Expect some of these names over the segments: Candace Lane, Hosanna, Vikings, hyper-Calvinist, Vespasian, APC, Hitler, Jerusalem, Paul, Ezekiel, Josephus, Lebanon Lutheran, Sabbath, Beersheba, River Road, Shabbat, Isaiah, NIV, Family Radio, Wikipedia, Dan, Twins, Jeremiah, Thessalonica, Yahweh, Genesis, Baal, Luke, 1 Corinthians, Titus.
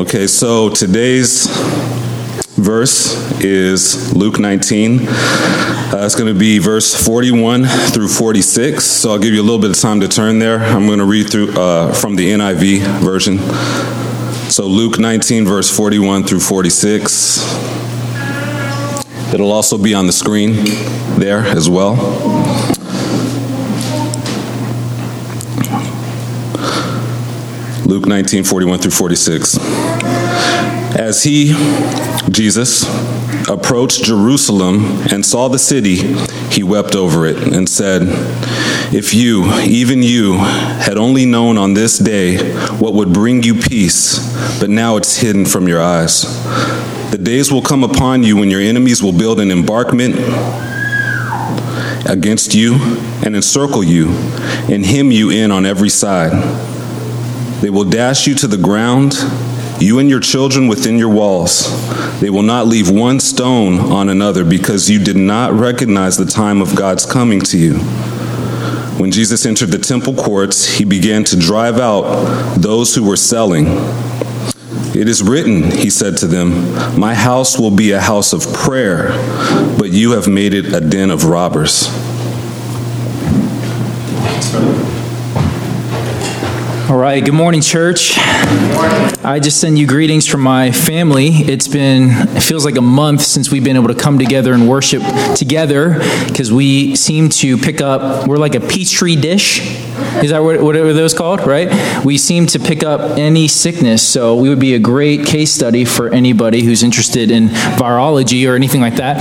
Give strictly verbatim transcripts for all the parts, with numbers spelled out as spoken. Okay, so today's verse is Luke nineteen. Uh, it's going to be verse forty-one through forty-six. So I'll give you a little bit of time to turn there. I'm going to read through uh, from the N I V version. So Luke nineteen, verse forty-one through forty-six. It'll also be on the screen there as well. Luke nineteen, forty-one through forty-six. As he, Jesus, approached Jerusalem and saw the city, he wept over it and said, "If you, even you, had only known on this day what would bring you peace, but now it's hidden from your eyes. The days will come upon you when your enemies will build an embankment against you and encircle you and hem you in on every side. They will dash you to the ground, you and your children within your walls. They will not leave one stone on another because you did not recognize the time of God's coming to you." When Jesus entered the temple courts, he began to drive out those who were selling. "It is written," he said to them, "my house will be a house of prayer, but you have made it a den of robbers." All right, good morning, church. Good morning. I just send you greetings from my family. It's been, it feels like a month since we've been able to come together and worship together because we seem to pick up, we're like a Petri dish. Is that what, what are those called, right? We seem to pick up any sickness, so we would be a great case study for anybody who's interested in virology or anything like that.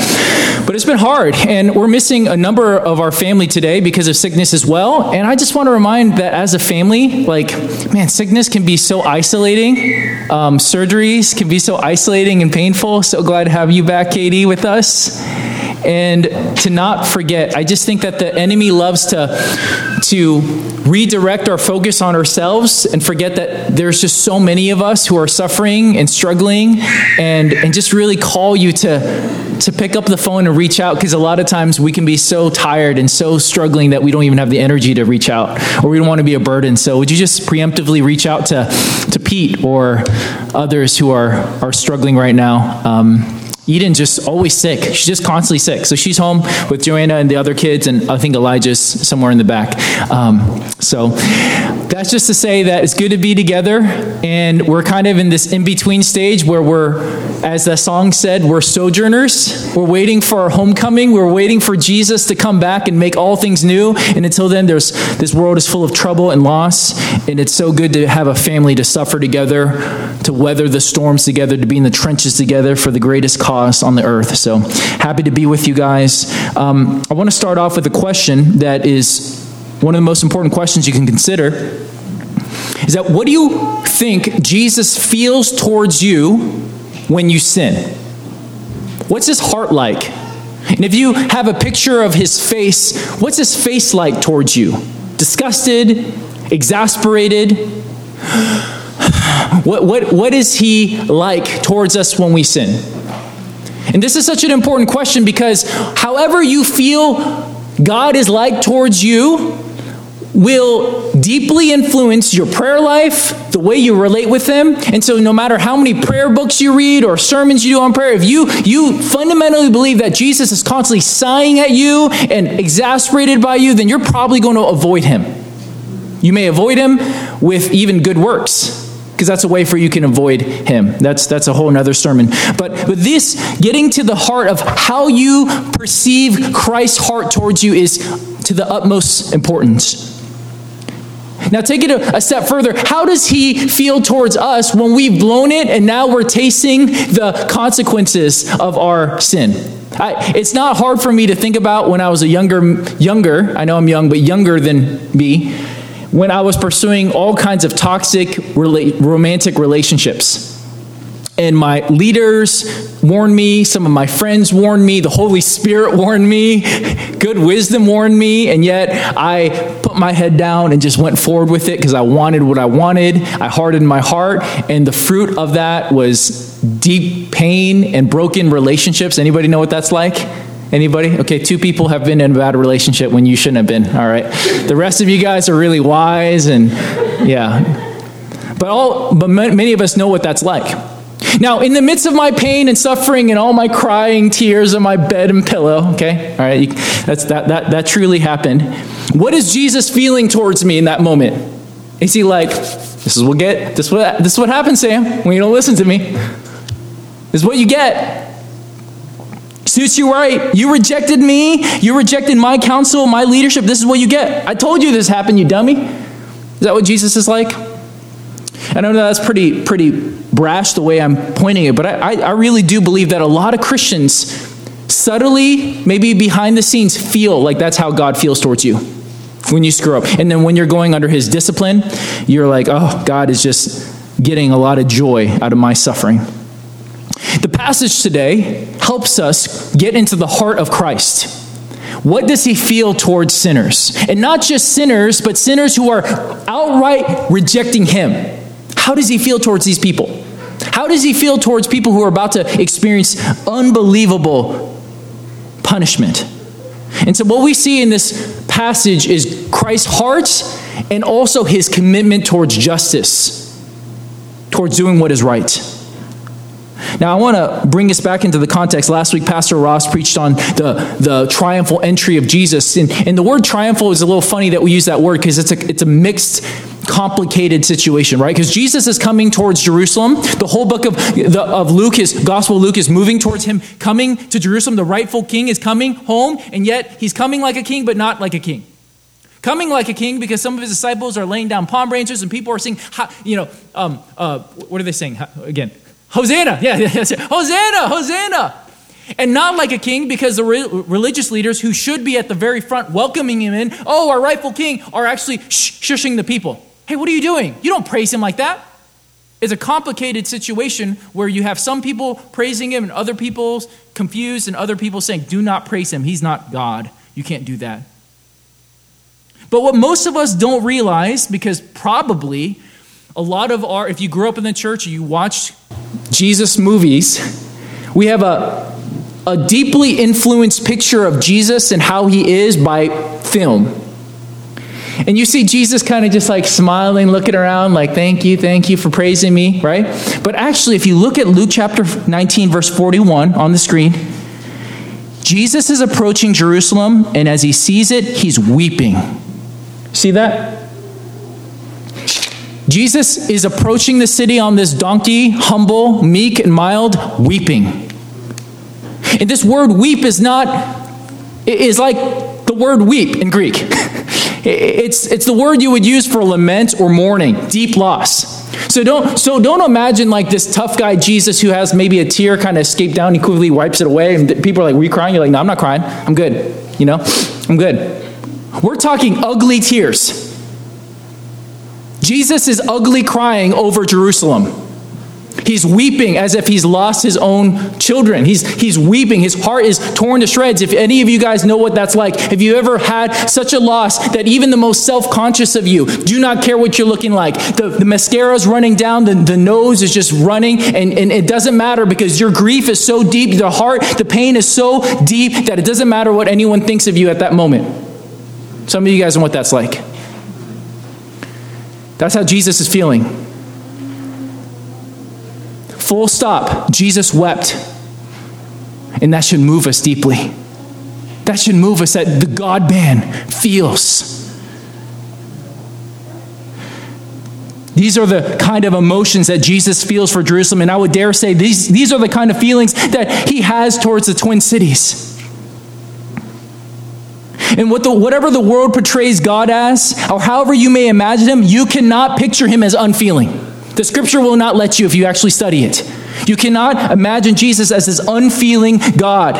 But it's been hard, and we're missing a number of our family today because of sickness as well. And I just want to remind that as a family, like, man, sickness can be so isolating. Um, surgeries can be so isolating and painful. So glad to have you back, Katie, with us. And to not forget, I just think that the enemy loves to to redirect our focus on ourselves and forget that there's just so many of us who are suffering and struggling, and and just really call you to to pick up the phone and reach out, because a lot of times we can be so tired and so struggling that we don't even have the energy to reach out, or we don't want to be a burden. So would you just preemptively reach out to to Pete or others who are are struggling right now? Um, Eden just always sick. She's just constantly sick. So she's home with Joanna and the other kids, and I think Elijah's somewhere in the back. Um, so that's just to say that it's good to be together, and we're kind of in this in-between stage where we're, as the song said, we're sojourners. We're waiting for our homecoming. We're waiting for Jesus to come back and make all things new. And until then, there's this world is full of trouble and loss, and it's so good to have a family to suffer together, to weather the storms together, to be in the trenches together for the greatest cause on the earth. So happy to be with you guys. Um, I want to start off with a question that is one of the most important questions you can consider, is that what do you think Jesus feels towards you when you sin? What's his heart like? And if you have a picture of his face, what's his face like towards you? Disgusted? Exasperated? What, what, what is he like towards us when we sin? And this is such an important question, because however you feel God is like towards you will deeply influence your prayer life, the way you relate with him. And so no matter how many prayer books you read or sermons you do on prayer, if you, you fundamentally believe that Jesus is constantly sighing at you and exasperated by you, then you're probably going to avoid him. You may avoid him with even good works, because that's a way for you can avoid him. That's that's a whole nother sermon. But with this, getting to the heart of how you perceive Christ's heart towards you is to the utmost importance. Now take it a, a step further. How does he feel towards us when we've blown it and now we're tasting the consequences of our sin? I, it's not hard for me to think about when I was a younger, younger, I know I'm young, but younger than me, when I was pursuing all kinds of toxic rela- romantic relationships. And my leaders warned me, some of my friends warned me, the Holy Spirit warned me, good wisdom warned me, and yet I put my head down and just went forward with it because I wanted what I wanted. I hardened my heart, and the fruit of that was deep pain and broken relationships. Anybody know what that's like? Anybody? Okay, two people have been in a bad relationship when you shouldn't have been, all right? The rest of you guys are really wise, and yeah. But all, but many of us know what that's like. Now, in the midst of my pain and suffering and all my crying tears on my bed and pillow, okay, all right, that's, that, that, that truly happened. What is Jesus feeling towards me in that moment? Is he like, this is what get, this is what, this is what happens, Sam, when you don't listen to me. This is what you get. Suits you right. You rejected me. You rejected my counsel, my leadership. This is what you get. I told you this happened, you dummy. Is that what Jesus is like? I know that's pretty pretty brash the way I'm pointing it, but I, I really do believe that a lot of Christians subtly, maybe behind the scenes, feel like that's how God feels towards you when you screw up. And then when you're going under his discipline, you're like, oh, God is just getting a lot of joy out of my suffering. The passage today helps us get into the heart of Christ. What does he feel towards sinners? And not just sinners, but sinners who are outright rejecting him. How does he feel towards these people? How does he feel towards people who are about to experience unbelievable punishment? And so what we see in this passage is Christ's heart and also his commitment towards justice, towards doing what is right. Now, I want to bring us back into the context. Last week, Pastor Ross preached on the, the triumphal entry of Jesus. And, and the word triumphal is a little funny that we use that word because it's a, it's a mixed, complicated situation, right? Because Jesus is coming towards Jerusalem. The whole book of, the, of Luke, his Gospel of Luke, is moving towards him coming to Jerusalem. The rightful king is coming home, and yet he's coming like a king, but not like a king. Coming like a king because some of his disciples are laying down palm branches and people are saying, you know, um, uh, what are they saying again? Hosanna, yeah, yeah, yeah, Hosanna, Hosanna. And not like a king because the re- religious leaders who should be at the very front welcoming him in, oh, our rightful king, are actually sh- shushing the people. Hey, what are you doing? You don't praise him like that. It's a complicated situation where you have some people praising him and other people confused and other people saying, do not praise him. He's not God. You can't do that. But what most of us don't realize, because probably a lot of our, if you grew up in the church, you watched Jesus movies, we have a a deeply influenced picture of Jesus and how he is by film. And you see Jesus kind of just like smiling, looking around like, thank you, thank you for praising me, right? But actually, if you look at Luke chapter nineteen, verse forty-one on the screen, Jesus is approaching Jerusalem, and as he sees it, he's weeping. See that? Jesus is approaching the city on this donkey, humble, meek, and mild, weeping. And this word weep is not, it is like the word weep in Greek. It's, it's the word you would use for lament or mourning, deep loss. So don't, so don't imagine like this tough guy Jesus who has maybe a tear kind of escape down, he quickly wipes it away, and people are like, were you crying? You're like, no, I'm not crying. I'm good. You know, I'm good. We're talking ugly tears. Jesus is ugly crying over Jerusalem. He's weeping as if he's lost his own children. He's he's weeping. His heart is torn to shreds. If any of you guys know what that's like, have you ever had such a loss that even the most self-conscious of you do not care what you're looking like? The, the mascara's running down, the, the nose is just running, and, and it doesn't matter because your grief is so deep, the heart, the pain is so deep that it doesn't matter what anyone thinks of you at that moment. Some of you guys know what that's like. That's how Jesus is feeling. Full stop. Jesus wept. And that should move us deeply. That should move us that the God man feels. These are the kind of emotions that Jesus feels for Jerusalem. And I would dare say these, these are the kind of feelings that he has towards the Twin Cities. And what the, whatever the world portrays God as, or however you may imagine him, you cannot picture him as unfeeling. The scripture will not let you if you actually study it. You cannot imagine Jesus as this unfeeling God.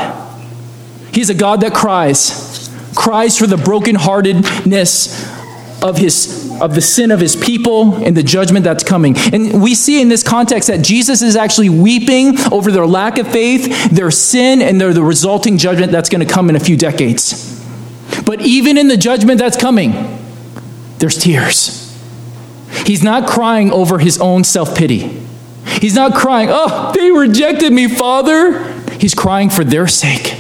He's a God that cries, cries for the brokenheartedness of his, of the sin of his people and the judgment that's coming. And we see in this context that Jesus is actually weeping over their lack of faith, their sin, and their, the resulting judgment that's going to come in a few decades. But even in the judgment that's coming, there's tears. He's not crying over his own self-pity. He's not crying, oh, they rejected me, Father. He's crying for their sake.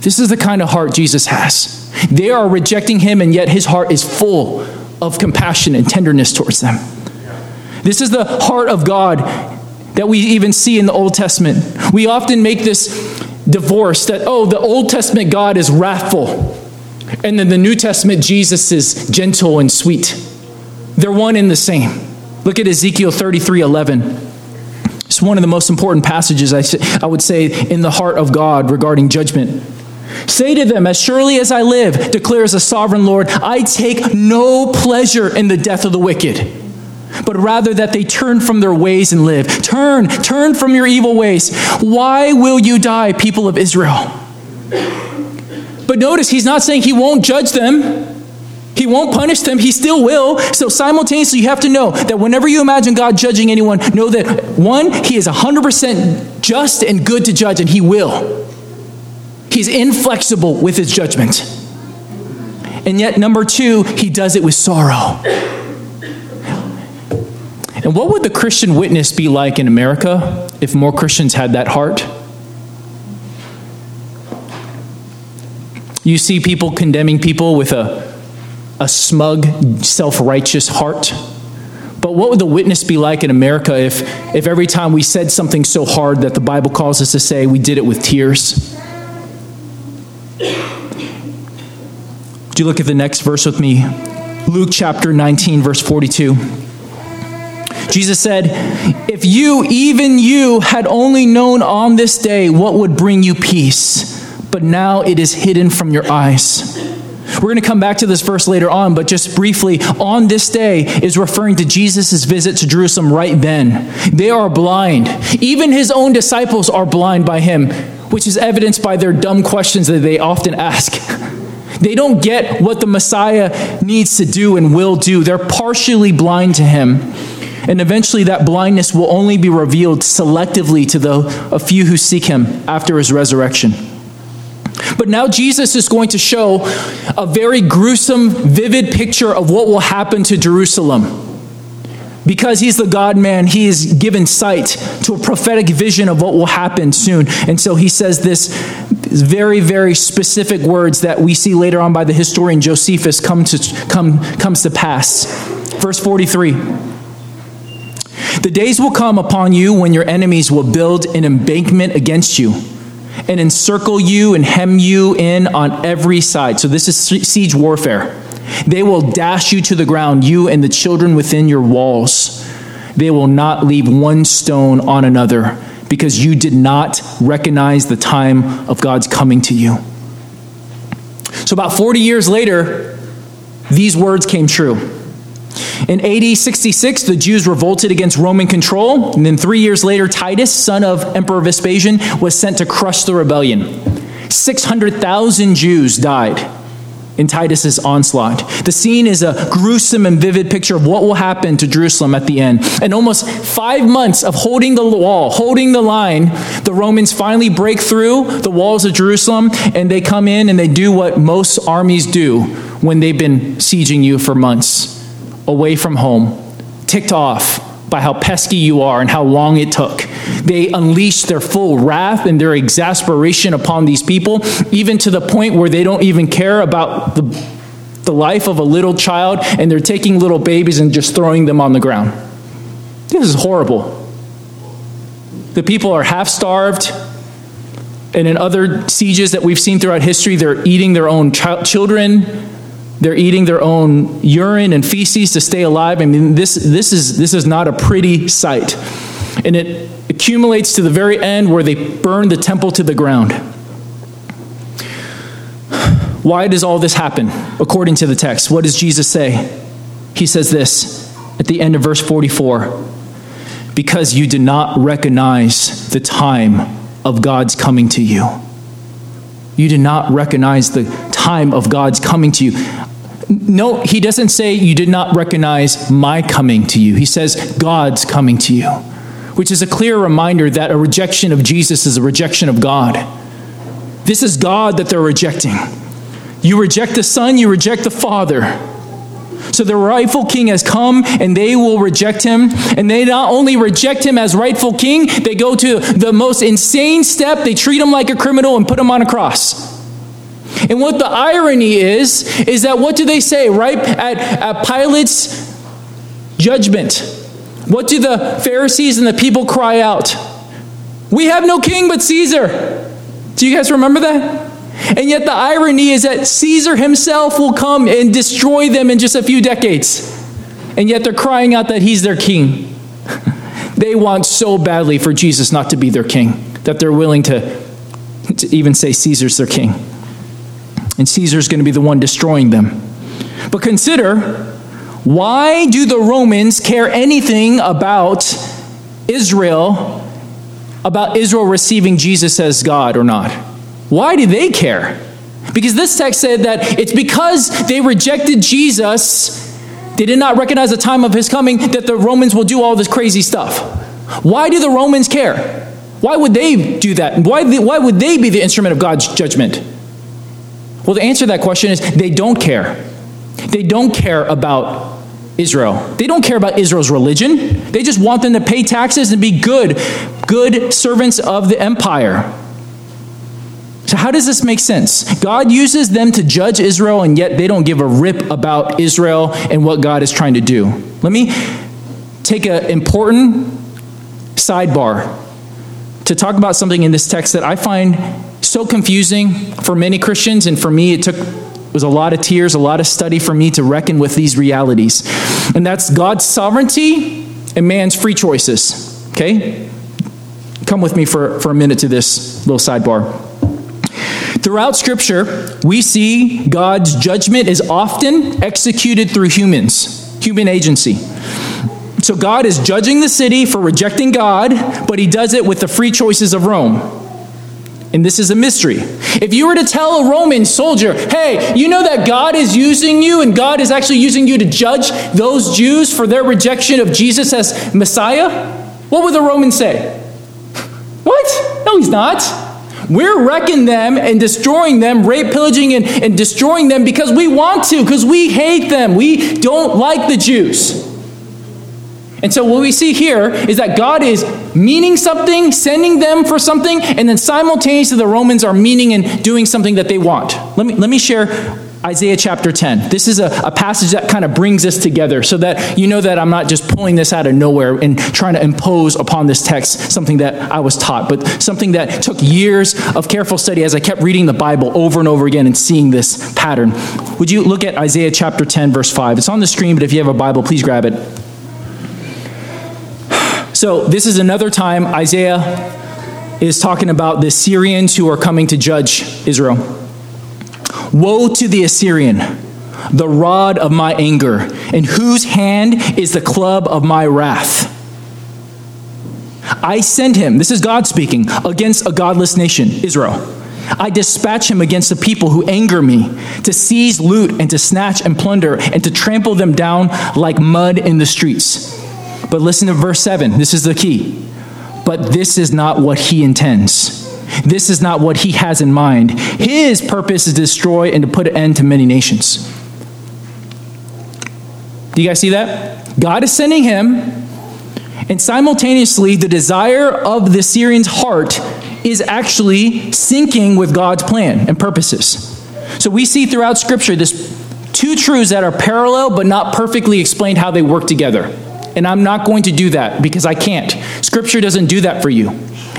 This is the kind of heart Jesus has. They are rejecting him, and yet his heart is full of compassion and tenderness towards them. This is the heart of God that we even see in the Old Testament. We often make this divorce that, oh, the Old Testament God is wrathful, and then the New Testament Jesus is gentle and sweet. They're one in the same. Look at Ezekiel thirty-three eleven. It's one of the most important passages, I, I would say, in the heart of God regarding judgment. Say to them, as surely as I live, declares the sovereign Lord, I take no pleasure in the death of the wicked, but rather that they turn from their ways and live. Turn, turn from your evil ways. Why will you die, people of Israel? But notice, he's not saying he won't judge them. He won't punish them. He still will. So simultaneously, you have to know that whenever you imagine God judging anyone, know that, one, he is one hundred percent just and good to judge, and he will. He's inflexible with his judgment. And yet, number two, he does it with sorrow. And what would the Christian witness be like in America if more Christians had that heart? You see people condemning people with a a smug, self-righteous heart. But what would the witness be like in America if, if every time we said something so hard that the Bible calls us to say, we did it with tears? Do you look at the next verse with me? Luke chapter nineteen, verse forty-two. Jesus said, if you, even you, had only known on this day what would bring you peace, but now it is hidden from your eyes. We're going to come back to this verse later on, but just briefly, on this day is referring to Jesus' visit to Jerusalem right then. They are blind. Even his own disciples are blind by him, which is evidenced by their dumb questions that they often ask. They don't get what the Messiah needs to do and will do. They're partially blind to him. And eventually that blindness will only be revealed selectively to the a few who seek him after his resurrection. But now Jesus is going to show a very gruesome, vivid picture of what will happen to Jerusalem. Because he's the God-man, he is given sight to a prophetic vision of what will happen soon. And so he says this very, very specific words that we see later on by the historian Josephus come to, come, comes to pass. Verse forty-three. The days will come upon you when your enemies will build an embankment against you, and encircle you and hem you in on every side. So this is siege warfare. They will dash you to the ground, you and the children within your walls. They will not leave one stone on another, because you did not recognize the time of God's coming to you. So about forty years later, these words came true. In A D sixty-six, the Jews revolted against Roman control, and then three years later, Titus, son of Emperor Vespasian, was sent to crush the rebellion. six hundred thousand Jews died in Titus's onslaught. The scene is a gruesome and vivid picture of what will happen to Jerusalem at the end. And almost five months of holding the wall, holding the line, the Romans finally break through the walls of Jerusalem, and they come in and they do what most armies do when they've been sieging you for months. Away from home, ticked off by how pesky you are and how long it took. They unleashed their full wrath and their exasperation upon these people, even to the point where they don't even care about the, the life of a little child, and they're taking little babies and just throwing them on the ground. This is horrible. The people are half-starved, and in other sieges that we've seen throughout history, they're eating their own ch- children, They're eating their own urine and feces to stay alive. I mean, this this is this is not a pretty sight. And it accumulates to the very end where they burn the temple to the ground. Why does all this happen? According to the text, what does Jesus say? He says this at the end of verse forty-four. Because you did not recognize the time of God's coming to you. You did not recognize the time of God's coming to you. No, he doesn't say you did not recognize my coming to you. He says God's coming to you, which is a clear reminder that a rejection of Jesus is a rejection of God. This is God that they're rejecting. You reject the Son, you reject the Father. So the rightful king has come, and they will reject him. And they not only reject him as rightful king, they go to the most insane step. They treat him like a criminal and put him on a cross. And what the irony is, is that what do they say right at, at Pilate's judgment? What do the Pharisees and the people cry out? We have no king but Caesar. Do you guys remember that? And yet the irony is that Caesar himself will come and destroy them in just a few decades. And yet they're crying out that he's their king. They want so badly for Jesus not to be their king that they're willing to, to even say Caesar's their king. And Caesar's going to be the one destroying them. But consider, why do the Romans care anything about Israel, about Israel receiving Jesus as God or not? Why do they care? Because this text said that it's because they rejected Jesus, they did not recognize the time of his coming, that the Romans will do all this crazy stuff. Why do the Romans care? Why would they do that? Why, why would they be the instrument of God's judgment? Well, the answer to that question is they don't care. They don't care about Israel. They don't care about Israel's religion. They just want them to pay taxes and be good, good servants of the empire. So how does this make sense? God uses them to judge Israel, and yet they don't give a rip about Israel and what God is trying to do. Let me take an important sidebar to talk about something in this text that I find so confusing for many Christians, and for me it took it was a lot of tears, a lot of study for me to reckon with these realities. And that's God's sovereignty and man's free choices. Okay? Come with me for, for a minute to this little sidebar. Throughout Scripture, we see God's judgment is often executed through humans, human agency. So God is judging the city for rejecting God, but he does it with the free choices of Rome. And this is a mystery. If you were to tell a Roman soldier, hey, you know that God is using you and God is actually using you to judge those Jews for their rejection of Jesus as Messiah, what would the Romans say? What? No, he's not. We're wrecking them and destroying them, rape, pillaging, and, and destroying them because we want to, because we hate them. We don't like the Jews. And so what we see here is that God is meaning something, sending them for something, and then simultaneously the Romans are meaning and doing something that they want. Let me, let me share Isaiah chapter ten. This is a, a passage that kind of brings this together so that you know that I'm not just pulling this out of nowhere and trying to impose upon this text something that I was taught, but something that took years of careful study as I kept reading the Bible over and over again and seeing this pattern. Would you look at Isaiah chapter ten, verse five? It's on the screen, but if you have a Bible, please grab it. So this is another time Isaiah is talking about the Assyrians who are coming to judge Israel. Woe to the Assyrian, the rod of my anger, in whose hand is the club of my wrath. I send him, this is God speaking, against a godless nation, Israel. I dispatch him against the people who anger me, to seize loot and to snatch and plunder and to trample them down like mud in the streets. But listen to verse seven, this is the key. But this is not what he intends. This is not what he has in mind. His purpose is to destroy and to put an end to many nations. Do you guys see that? God is sending him, and simultaneously the desire of the Syrian's heart is actually syncing with God's plan and purposes. So we see throughout Scripture this two truths that are parallel but not perfectly explained how they work together. And I'm not going to do that because I can't. Scripture doesn't do that for you.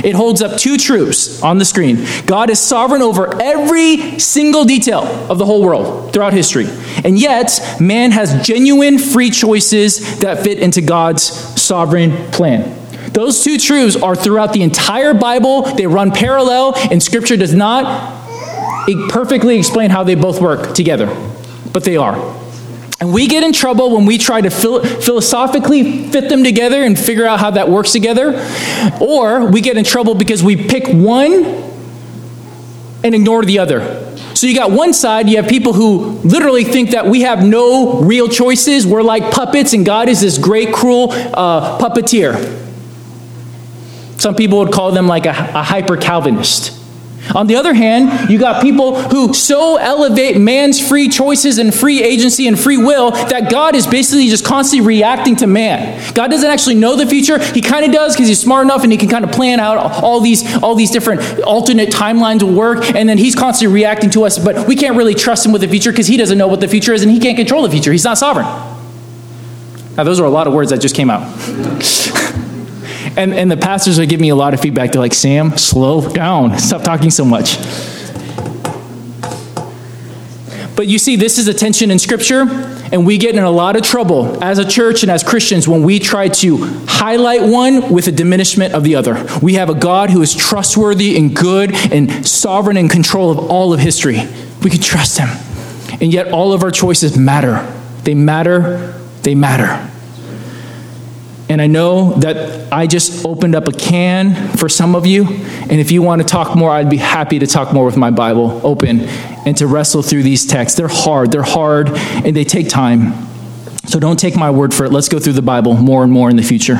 It holds up two truths on the screen. God is sovereign over every single detail of the whole world throughout history. And yet, man has genuine free choices that fit into God's sovereign plan. Those two truths are throughout the entire Bible. They run parallel, and Scripture does not perfectly explain how they both work together. But they are. And we get in trouble when we try to phil- philosophically fit them together and figure out how that works together. Or we get in trouble because we pick one and ignore the other. So you got one side, you have people who literally think that we have no real choices. We're like puppets and God is this great, cruel uh, puppeteer. Some people would call them like a, a hyper-Calvinist. On the other hand, you got people who so elevate man's free choices and free agency and free will that God is basically just constantly reacting to man. God doesn't actually know the future. He kind of does because he's smart enough and he can kind of plan out all these all these different alternate timelines of work, and then he's constantly reacting to us, but we can't really trust him with the future because he doesn't know what the future is and he can't control the future. He's not sovereign. Now, those are a lot of words that just came out. and and the pastors would give me a lot of feedback. They're like, Sam, slow down. Stop talking so much. But you see, this is a tension in Scripture, and we get in a lot of trouble as a church and as Christians when we try to highlight one with a diminishment of the other. We have a God who is trustworthy and good and sovereign in control of all of history. We can trust him. And yet all of our choices matter. They matter. They matter. And I know that I just opened up a can for some of you. And if you want to talk more, I'd be happy to talk more with my Bible open and to wrestle through these texts. They're hard. They're hard, and they take time. So don't take my word for it. Let's go through the Bible more and more in the future.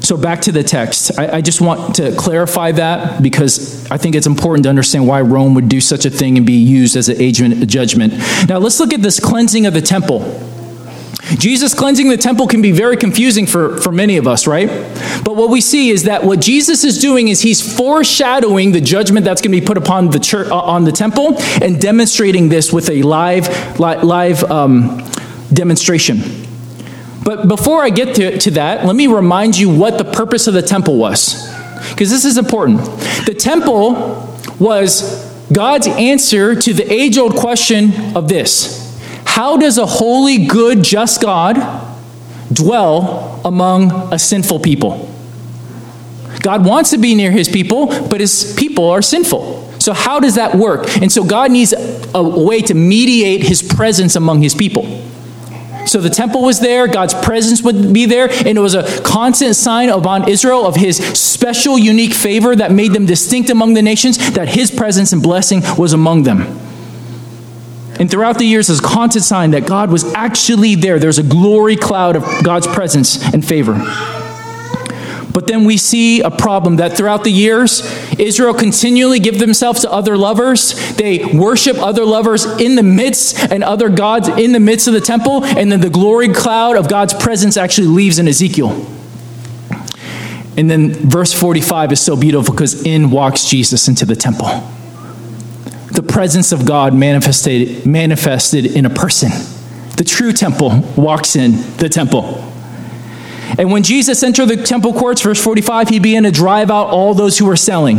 So back to the text. I, I just want to clarify that because I think it's important to understand why Rome would do such a thing and be used as a judgment. Now let's look at this cleansing of the temple. Jesus cleansing the temple can be very confusing for, for many of us, right? But what we see is that what Jesus is doing is he's foreshadowing the judgment that's going to be put upon the church, uh, on the temple, and demonstrating this with a live, li- live um, demonstration. But before I get to, to that, let me remind you what the purpose of the temple was, because this is important. The temple was God's answer to the age-old question of this. How does a holy, good, just God dwell among a sinful people? God wants to be near his people, but his people are sinful. So how does that work? And so God needs a way to mediate his presence among his people. So the temple was there, God's presence would be there, and it was a constant sign upon Israel of his special, unique favor that made them distinct among the nations, that his presence and blessing was among them. And throughout the years, there's a constant sign that God was actually there. There's a glory cloud of God's presence and favor. But then we see a problem that throughout the years, Israel continually give themselves to other lovers. They worship other lovers in the midst and other gods in the midst of the temple. And then the glory cloud of God's presence actually leaves in Ezekiel. And then verse forty-five is so beautiful because in walks Jesus into the temple. The presence of God manifested manifested in a person. The true temple walks in the temple. And when Jesus entered the temple courts, verse forty-five, he began to drive out all those who were selling.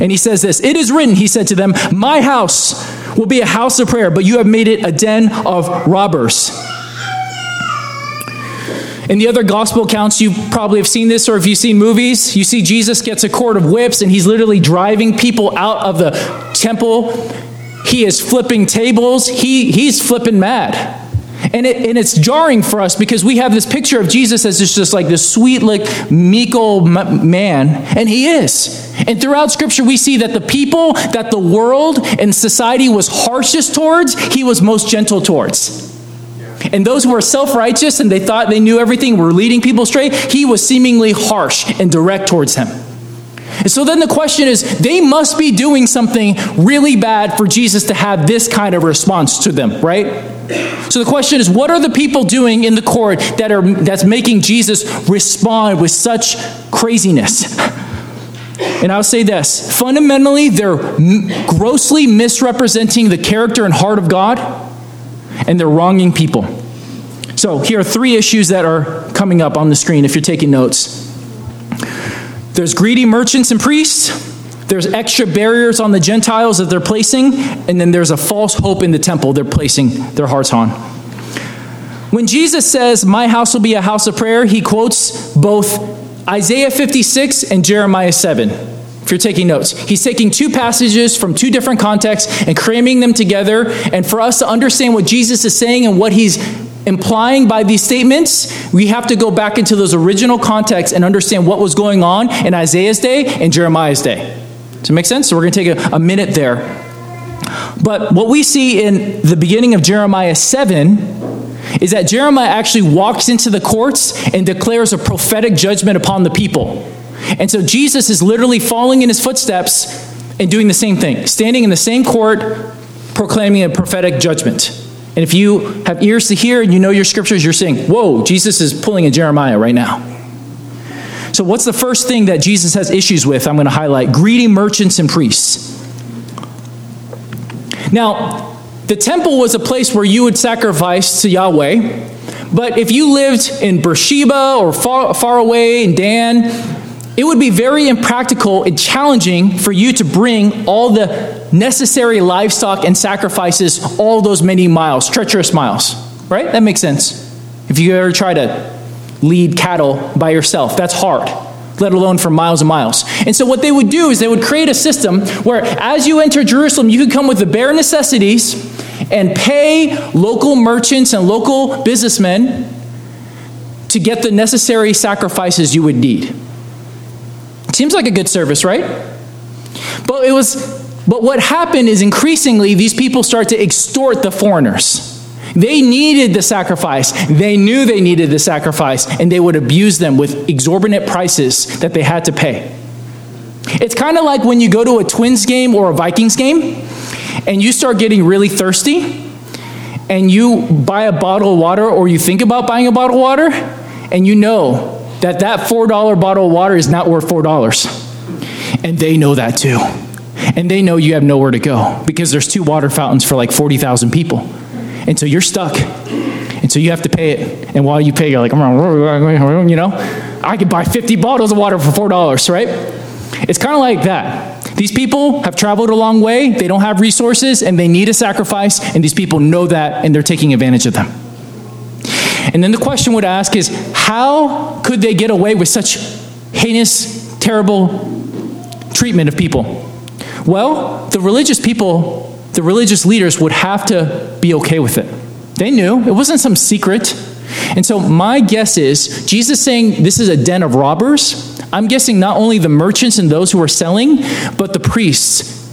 And he says this, "It is written," he said to them, "My house will be a house of prayer, but you have made it a den of robbers." In the other gospel accounts, you probably have seen this, or if you've seen movies, you see Jesus gets a cord of whips, and he's literally driving people out of the temple. He is flipping tables. He he's flipping mad. And it and it's jarring for us because we have this picture of Jesus as just, just like this sweet, like, meek old man, and he is. And throughout Scripture, we see that the people that the world and society was harshest towards, he was most gentle towards. And those who were self-righteous and they thought they knew everything were leading people astray, he was seemingly harsh and direct towards him. And so then the question is, they must be doing something really bad for Jesus to have this kind of response to them, right? So the question is, what are the people doing in the court that are that's making Jesus respond with such craziness? And I'll say this, fundamentally, they're grossly misrepresenting the character and heart of God, and they're wronging people. So here are three issues that are coming up on the screen if you're taking notes. There's greedy merchants and priests. There's extra barriers on the Gentiles that they're placing. And then there's a false hope in the temple they're placing their hearts on. When Jesus says, "My house will be a house of prayer," he quotes both Isaiah fifty-six and Jeremiah seven. If you're taking notes, he's taking two passages from two different contexts and cramming them together. And for us to understand what Jesus is saying and what he's implying by these statements, we have to go back into those original contexts and understand what was going on in Isaiah's day and Jeremiah's day. Does it make sense? So we're going to take a, a minute there. But what we see in the beginning of Jeremiah seven is that Jeremiah actually walks into the courts and declares a prophetic judgment upon the people. And so Jesus is literally following in his footsteps and doing the same thing, standing in the same court, proclaiming a prophetic judgment. And if you have ears to hear and you know your scriptures, you're saying, whoa, Jesus is pulling a Jeremiah right now. So what's the first thing that Jesus has issues with? I'm going to highlight greedy merchants and priests. Now, the temple was a place where you would sacrifice to Yahweh, But if you lived in Beersheba or far, far away in Dan, it would be very impractical and challenging for you to bring all the necessary livestock and sacrifices all those many miles, treacherous miles, right? That makes sense. If you ever try to lead cattle by yourself, that's hard, let alone for miles and miles. And so what they would do is they would create a system where as you enter Jerusalem, you could come with the bare necessities and pay local merchants and local businessmen to get the necessary sacrifices you would need. Seems like a good service, right? But it was. But what happened is increasingly these people start to extort the foreigners. They needed the sacrifice. They knew they needed the sacrifice, and they would abuse them with exorbitant prices that they had to pay. It's kind of like when you go to a Twins game or a Vikings game, and you start getting really thirsty, and you buy a bottle of water, or you think about buying a bottle of water, and you know that that four dollar bottle of water is not worth four dollars. And they know that too. And they know you have nowhere to go because there's two water fountains for like forty thousand people. And so you're stuck. And so you have to pay it. And while you pay, you're like, you know, I could buy fifty bottles of water for four dollars, right? It's kind of like that. These people have traveled a long way. They don't have resources and they need a sacrifice. And these people know that and they're taking advantage of them. And then the question would ask is, how could they get away with such heinous, terrible treatment of people? Well, the religious people, the religious leaders would have to be okay with it. They knew. It wasn't some secret. And so my guess is, Jesus saying this is a den of robbers, I'm guessing not only the merchants and those who were selling, but the priests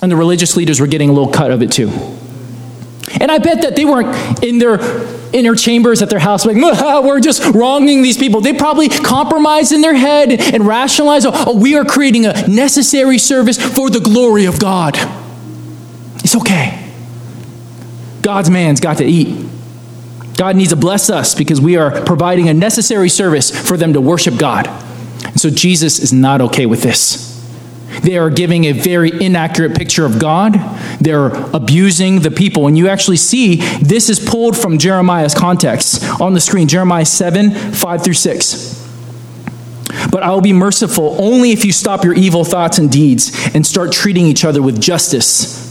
and the religious leaders were getting a little cut of it too. And I bet that they weren't in their inner chambers at their house like, we're just wronging these people. They probably compromised in their head and rationalized, oh, we are creating a necessary service for the glory of God. It's okay. God's man's got to eat. God needs to bless us because we are providing a necessary service for them to worship God. And so Jesus is not okay with this. They are giving a very inaccurate picture of God. They're abusing the people. And you actually see this is pulled from Jeremiah's context on the screen. Jeremiah seven, five through six. But I will be merciful only if you stop your evil thoughts and deeds and start treating each other with justice.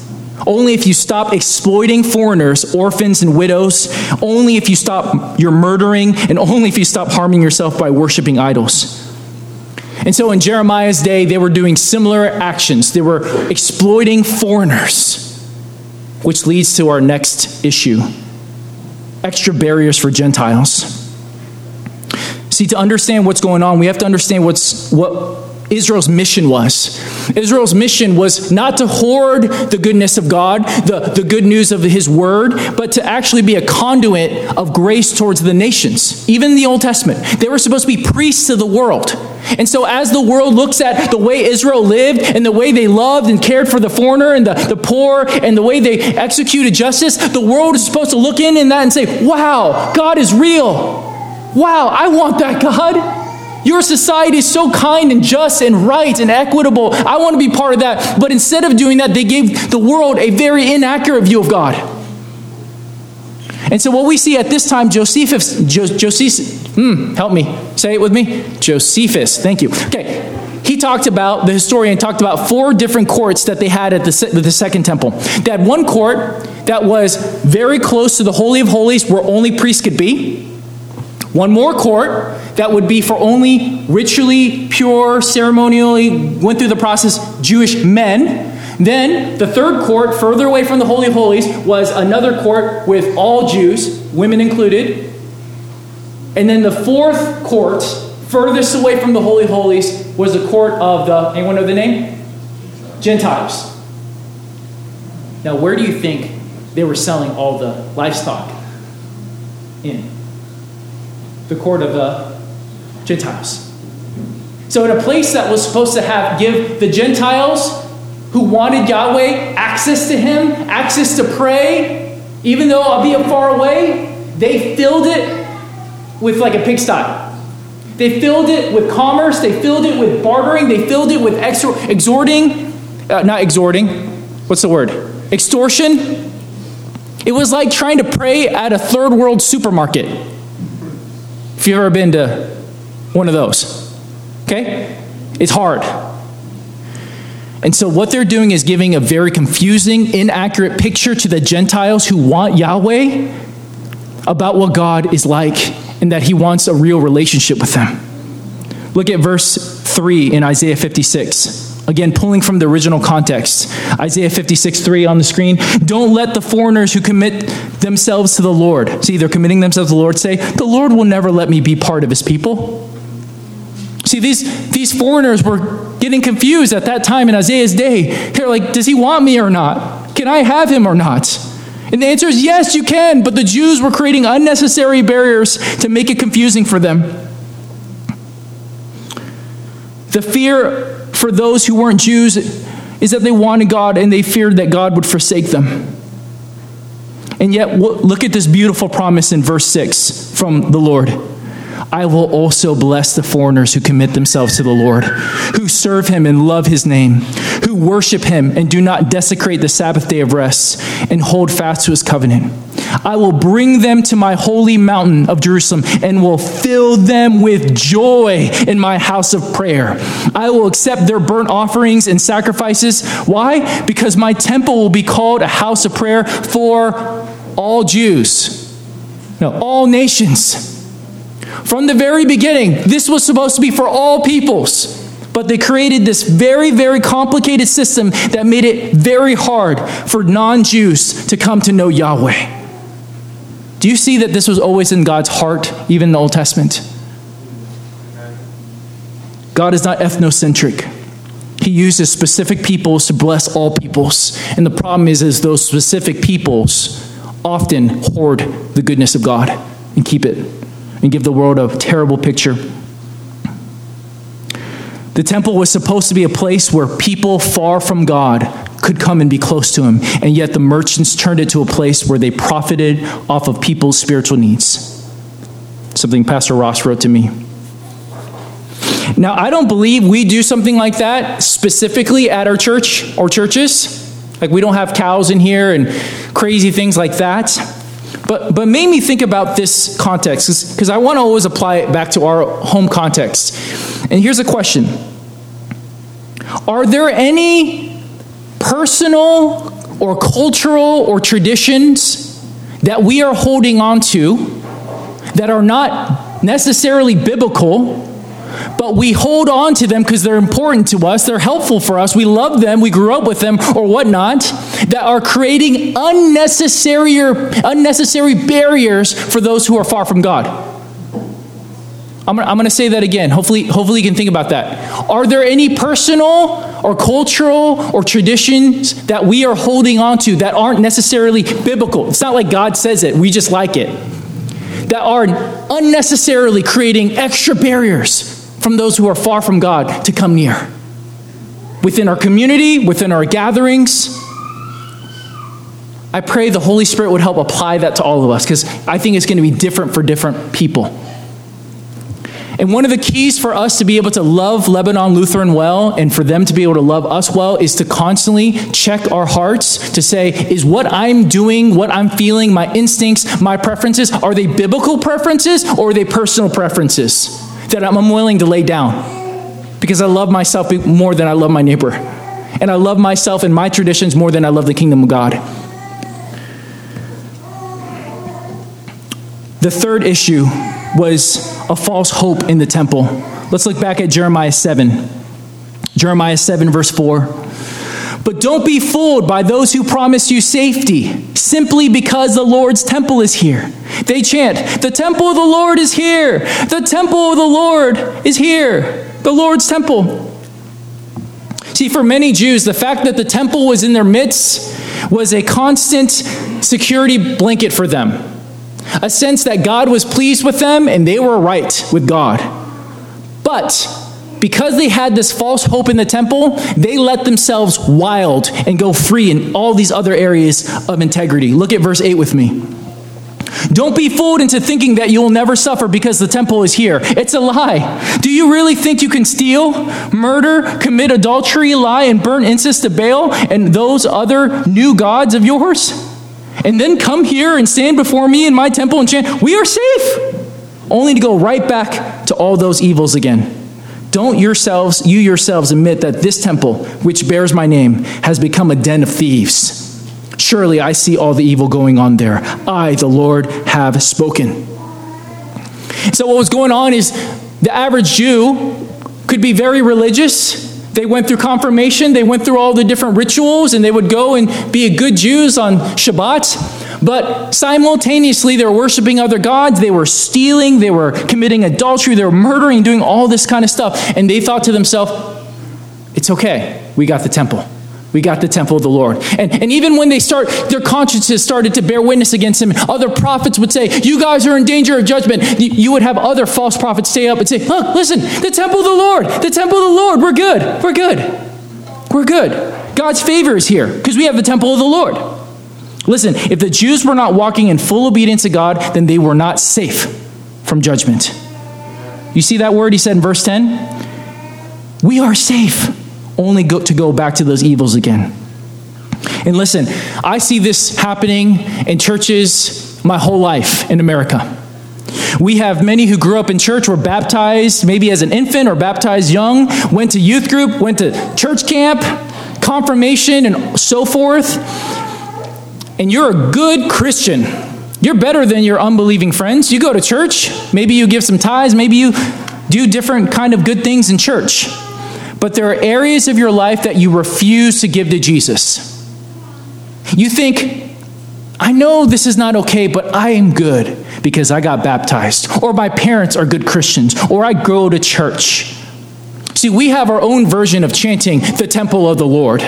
Only if you stop exploiting foreigners, orphans, and widows. Only if you stop your murdering. And only if you stop harming yourself by worshiping idols. And so in Jeremiah's day, they were doing similar actions. They were exploiting foreigners, which leads to our next issue, extra barriers for Gentiles. See, to understand what's going on, we have to understand what's what Israel's mission was. Israel's mission was not to hoard the goodness of God, the, the good news of his word, but to actually be a conduit of grace towards the nations. Even in the Old Testament, they were supposed to be priests to the world. And so as the world looks at the way Israel lived and the way they loved and cared for the foreigner and the, the poor and the way they executed justice, the world is supposed to look in in that and say, wow, God is real. Wow, I want that, God. Your society is so kind and just and right and equitable. I want to be part of that. But instead of doing that, they gave the world a very inaccurate view of God. And so what we see at this time, Josephus, jo- Josephus, hmm, help me, say it with me. Josephus, thank you. Okay, he talked about, the historian talked about four different courts that they had at the, se- the Second Temple. They had one court that was very close to the Holy of Holies where only priests could be. One more court that would be for only ritually pure, ceremonially, went through the process, Jewish men. Then the third court, further away from the Holy of Holies, was another court with all Jews, women included. And then the fourth court, furthest away from the Holy of Holies, was the court of the, anyone know the name? Gentiles. Now, where do you think they were selling all the livestock in? The court of the Gentiles. So in a place that was supposed to have give the Gentiles who wanted Yahweh access to him, access to pray, even though I'll be far away, they filled it with like a pigsty. They filled it with commerce. They filled it with bartering. They filled it with exor- exhorting, uh, not exhorting. What's the word? Extortion. It was like trying to pray at a third world supermarket. If you've ever been to one of those, okay? It's hard. And so what they're doing is giving a very confusing, inaccurate picture to the Gentiles who want Yahweh about what God is like and that he wants a real relationship with them. Look at verse three in Isaiah fifty-six. Again, pulling from the original context. Isaiah fifty-six three on the screen. Don't let the foreigners who commit themselves to the Lord, see, they're committing themselves to the Lord, say, the Lord will never let me be part of his people. See, these, these foreigners were getting confused at that time in Isaiah's day. They're like, does he want me or not? Can I have him or not? And the answer is yes, you can. But the Jews were creating unnecessary barriers to make it confusing for them. The fear for those who weren't Jews is that they wanted God and they feared that God would forsake them. And yet, look at this beautiful promise in verse six from the Lord. I will also bless the foreigners who commit themselves to the Lord, who serve him and love his name, who worship him and do not desecrate the Sabbath day of rest and hold fast to his covenant. I will bring them to my holy mountain of Jerusalem and will fill them with joy in my house of prayer. I will accept their burnt offerings and sacrifices. Why? Because my temple will be called a house of prayer for all Jews. No, all nations. From the very beginning, this was supposed to be for all peoples. But they created this very, very complicated system that made it very hard for non-Jews to come to know Yahweh. Do you see that this was always in God's heart, even in the Old Testament? God is not ethnocentric. He uses specific peoples to bless all peoples. And the problem is, is those specific peoples often hoard the goodness of God and keep it and give the world a terrible picture. The temple was supposed to be a place where people far from God could come and be close to him. And yet the merchants turned it to a place where they profited off of people's spiritual needs. Something Pastor Ross wrote to me. Now, I don't believe we do something like that specifically at our church or churches. Like we don't have cows in here and crazy things like that. But but made me think about this context because I want to always apply it back to our home context. And here's a question. Are there any personal or cultural or traditions that we are holding on to that are not necessarily biblical, but we hold on to them because they're important to us, they're helpful for us, we love them, we grew up with them or whatnot, that are creating unnecessary, unnecessary barriers for those who are far from God? I'm going to say that again. Hopefully, hopefully you can think about that. Are there any personal or cultural or traditions that we are holding on to that aren't necessarily biblical? It's not like God says it. We just like it. That are unnecessarily creating extra barriers from those who are far from God to come near. Within our community, within our gatherings. I pray the Holy Spirit would help apply that to all of us because I think it's going to be different for different people. And one of the keys for us to be able to love Lebanon Lutheran well and for them to be able to love us well is to constantly check our hearts to say, is what I'm doing, what I'm feeling, my instincts, my preferences, are they biblical preferences or are they personal preferences that I'm willing to lay down? Because I love myself more than I love my neighbor. And I love myself and my traditions more than I love the kingdom of God. The third issue was a false hope in the temple. Let's look back at Jeremiah seven. Jeremiah seven, verse four. But don't be fooled by those who promise you safety, simply because the Lord's temple is here. They chant, the temple of the Lord is here. The temple of the Lord is here. The Lord's temple. See, for many Jews, the fact that the temple was in their midst was a constant security blanket for them. A sense that God was pleased with them and they were right with God. But because they had this false hope in the temple, they let themselves wild and go free in all these other areas of integrity. Look at verse eight with me. Don't be fooled into thinking that you will never suffer because the temple is here. It's a lie. Do you really think you can steal, murder, commit adultery, lie, and burn incense to Baal and those other new gods of yours? and then come here and stand before me in my temple and chant, we are safe, only to go right back to all those evils again. Don't yourselves, you yourselves admit that this temple, which bears my name, has become a den of thieves. Surely I see all the evil going on there. I, the Lord, have spoken. So what was going on is the average Jew could be very religious. They went through confirmation. They went through all the different rituals, and they would go and be a good Jews on Shabbat. But simultaneously, they were worshiping other gods. They were stealing. They were committing adultery. They were murdering, doing all this kind of stuff. And they thought to themselves, it's okay. We got the temple. We got the temple of the Lord. And, and even when they start, their consciences started to bear witness against him, other prophets would say, you guys are in danger of judgment. You, you would have other false prophets stay up and say, look, oh, listen, the temple of the Lord, the temple of the Lord, we're good, we're good, we're good. God's favor is here because we have the temple of the Lord. Listen, if the Jews were not walking in full obedience to God, then they were not safe from judgment. You see that word he said in verse ten? We are safe. Only go, to go back to those evils again. And listen, I see this happening in churches my whole life in America. We have many who grew up in church, were baptized maybe as an infant or baptized young, went to youth group, went to church camp, confirmation, and so forth. And you're a good Christian. You're better than your unbelieving friends. You go to church. Maybe you give some tithes. Maybe you do different kind of good things in church. But there are areas of your life that you refuse to give to Jesus. You think, I know this is not okay, but I am good because I got baptized, or my parents are good Christians, or I go to church. See, we have our own version of chanting the temple of the Lord.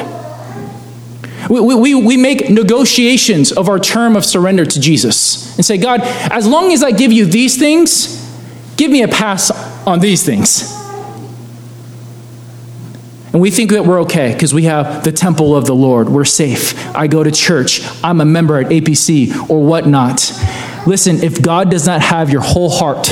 We, we, we make negotiations of our term of surrender to Jesus and say, God, as long as I give you these things, give me a pass on these things. And we think that we're okay because we have the temple of the Lord. We're safe. I go to church. I'm a member at A P C or whatnot. Listen, if God does not have your whole heart,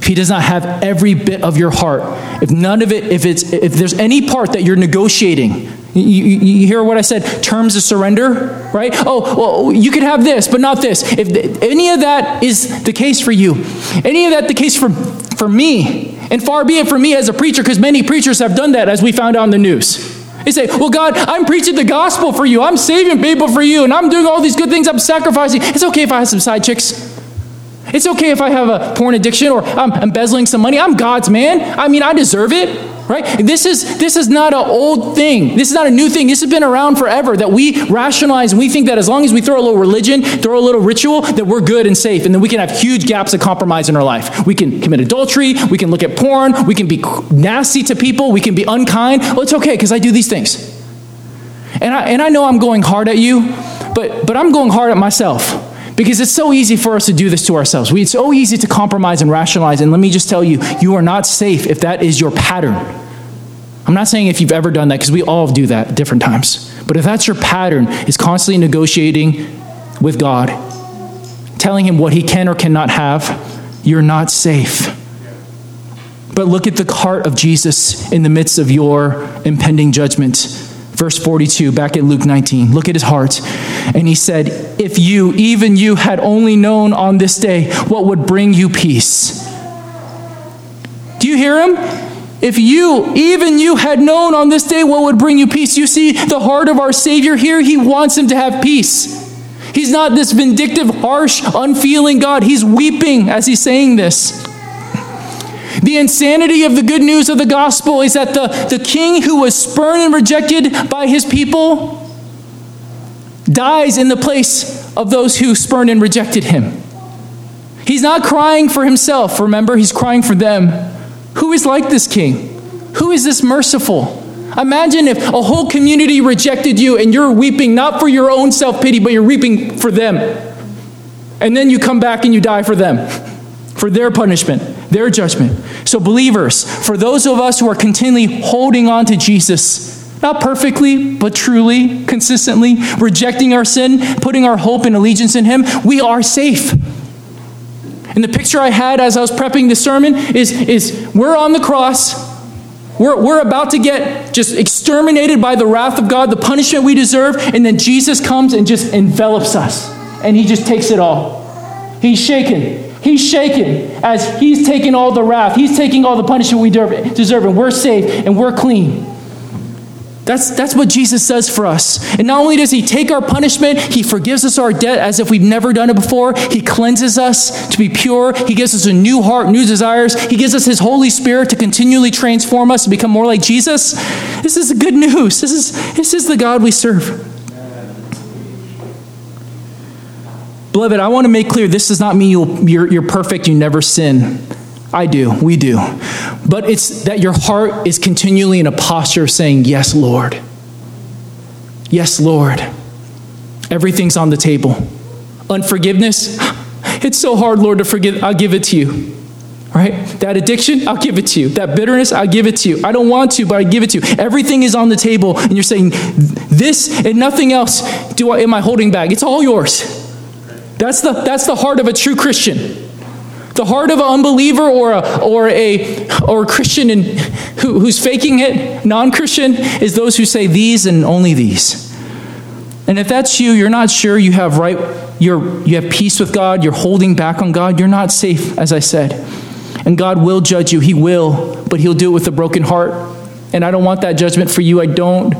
if he does not have every bit of your heart, if none of it, if it's, if there's any part that you're negotiating, you, you hear what I said, terms of surrender, right? Oh, well, you could have this, but not this. If th- any of that is the case for you, any of that the case for, for me, and far be it from me as a preacher, because many preachers have done that, as we found out in the news. They say, well, God, I'm preaching the gospel for you. I'm saving people for you, and I'm doing all these good things. I'm sacrificing. It's okay if I have some side chicks. It's okay if I have a porn addiction or I'm embezzling some money. I'm God's man. I mean, I deserve it, right? This is, this is not an old thing. This is not a new thing. This has been around forever, that we rationalize and we think that as long as we throw a little religion, throw a little ritual, that we're good and safe, and then we can have huge gaps of compromise in our life. We can commit adultery. We can look at porn. We can be nasty to people. We can be unkind. Well, it's okay because I do these things. And I, and I know I'm going hard at you, but, but I'm going hard at myself. Because it's so easy for us to do this to ourselves. We, it's so easy to compromise and rationalize. And let me just tell you, you are not safe if that is your pattern. I'm not saying if you've ever done that, because we all do that at different times. But if that's your pattern, is constantly negotiating with God, telling him what he can or cannot have, you're not safe. But look at the heart of Jesus in the midst of your impending judgment. Verse forty-two, back at Luke nineteen. Look at his heart. And he said, if you, even you, had only known on this day what would bring you peace. Do you hear him? If you, even you, had known on this day what would bring you peace. You see the heart of our Savior here? He wants him to have peace. He's not this vindictive, harsh, unfeeling God. He's weeping as he's saying this. The insanity of the good news of the gospel is that the, the king who was spurned and rejected by his people dies in the place of those who spurned and rejected him. He's not crying for himself, remember? He's crying for them. Who is like this king? Who is this merciful? Imagine if a whole community rejected you and you're weeping not for your own self-pity, but you're weeping for them. And then you come back and you die for them, for their punishment, their judgment. So believers, for those of us who are continually holding on to Jesus, not perfectly, but truly, consistently, rejecting our sin, putting our hope and allegiance in him, we are safe. And the picture I had as I was prepping this sermon is, is we're on the cross, We're, we're about to get just exterminated by the wrath of God, the punishment we deserve, and then Jesus comes and just envelops us, and he just takes it all. He's shaken. He's shaken as he's taking all the wrath. He's taking all the punishment we deserve, and we're saved, and we're clean. That's, that's what Jesus says for us. And not only does he take our punishment, he forgives us our debt as if we've never done it before. He cleanses us to be pure. He gives us a new heart, new desires. He gives us his Holy Spirit to continually transform us to become more like Jesus. This is the good news. This is, this is the God we serve. Beloved, I want to make clear, this does not mean you'll, you're, you're perfect, you never sin. I do, we do. But it's that your heart is continually in a posture of saying, yes, Lord. Yes, Lord. Everything's on the table. Unforgiveness, it's so hard, Lord, to forgive. I'll give it to you, right? That addiction, I'll give it to you. That bitterness, I'll give it to you. I don't want to, but I give it to you. Everything is on the table, and you're saying, this and nothing else do I, am I holding back? It's all yours. That's the, that's the heart of a true Christian. The heart of an unbeliever or a or a or a Christian in, who, who's faking it, non-Christian, is those who say these and only these. And if that's you, you're not sure you have right, you're you have peace with God, you're holding back on God, you're not safe, as I said. And God will judge you. He will, but he'll do it with a broken heart. And I don't want that judgment for you. I don't.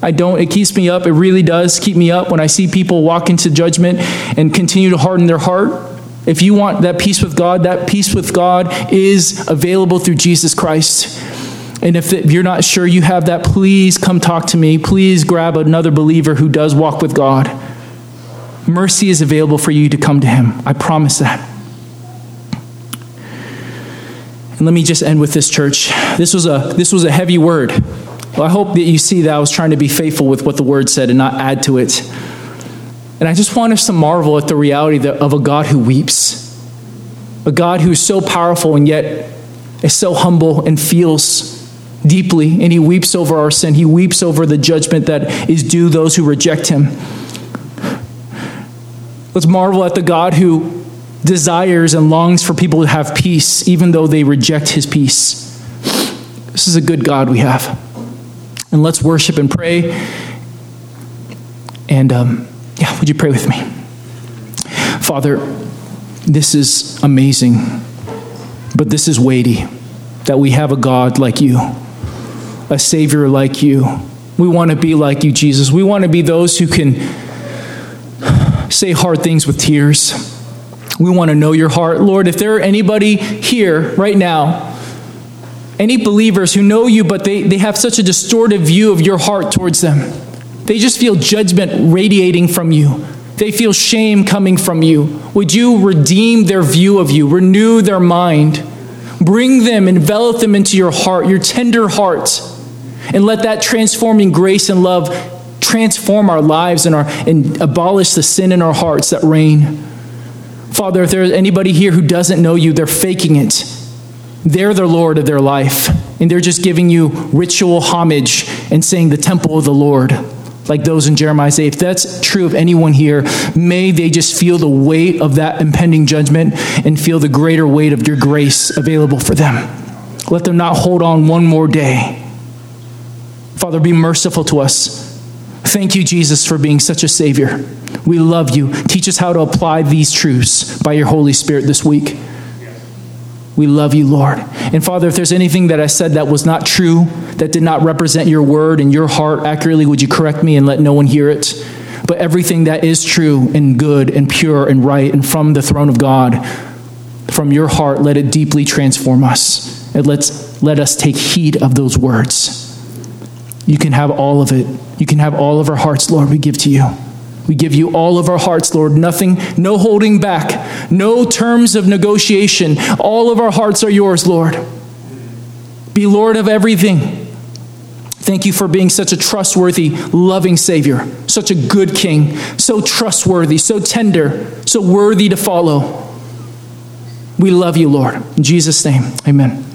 I don't. It keeps me up. It really does keep me up when I see people walk into judgment and continue to harden their heart. If you want that peace with God, that peace with God is available through Jesus Christ. And if you're not sure you have that, please come talk to me. Please grab another believer who does walk with God. Mercy is available for you to come to him. I promise that. And let me just end with this, church. This was a, this was a heavy word. Well, I hope that you see that I was trying to be faithful with what the word said and not add to it. And I just want us to marvel at the reality of a God who weeps. A God who is so powerful and yet is so humble and feels deeply. And he weeps over our sin. He weeps over the judgment that is due those who reject him. Let's marvel at the God who desires and longs for people to have peace, even though they reject his peace. This is a good God we have. And let's worship and pray. And, um, Yeah, would you pray with me? Father, this is amazing, but this is weighty, that we have a God like you, a Savior like you. We want to be like you, Jesus. We want to be those who can say hard things with tears. We want to know your heart. Lord, if there are anybody here right now, any believers who know you, but they, they have such a distorted view of your heart towards them, they just feel judgment radiating from you. They feel shame coming from you. Would you redeem their view of you, renew their mind, bring them, envelop them into your heart, your tender heart, and let that transforming grace and love transform our lives and, our, and abolish the sin in our hearts that reign. Father, if there's anybody here who doesn't know you, they're faking it. They're the Lord of their life, and they're just giving you ritual homage and saying the temple of the Lord, like those in Jeremiah say. If that's true of anyone here, may they just feel the weight of that impending judgment and feel the greater weight of your grace available for them. Let them not hold on one more day. Father, be merciful to us. Thank you, Jesus, for being such a Savior. We love you. Teach us how to apply these truths by your Holy Spirit this week. We love you, Lord. And Father, if there's anything that I said that was not true, that did not represent your word and your heart accurately, would you correct me and let no one hear it? But everything that is true and good and pure and right and from the throne of God, from your heart, let it deeply transform us. And let's, let us take heed of those words. You can have all of it. You can have all of our hearts, Lord, we give to you. We give you all of our hearts, Lord. Nothing, no holding back, no terms of negotiation. All of our hearts are yours, Lord. Be Lord of everything. Thank you for being such a trustworthy, loving Savior, such a good King, so trustworthy, so tender, so worthy to follow. We love you, Lord. In Jesus' name, amen.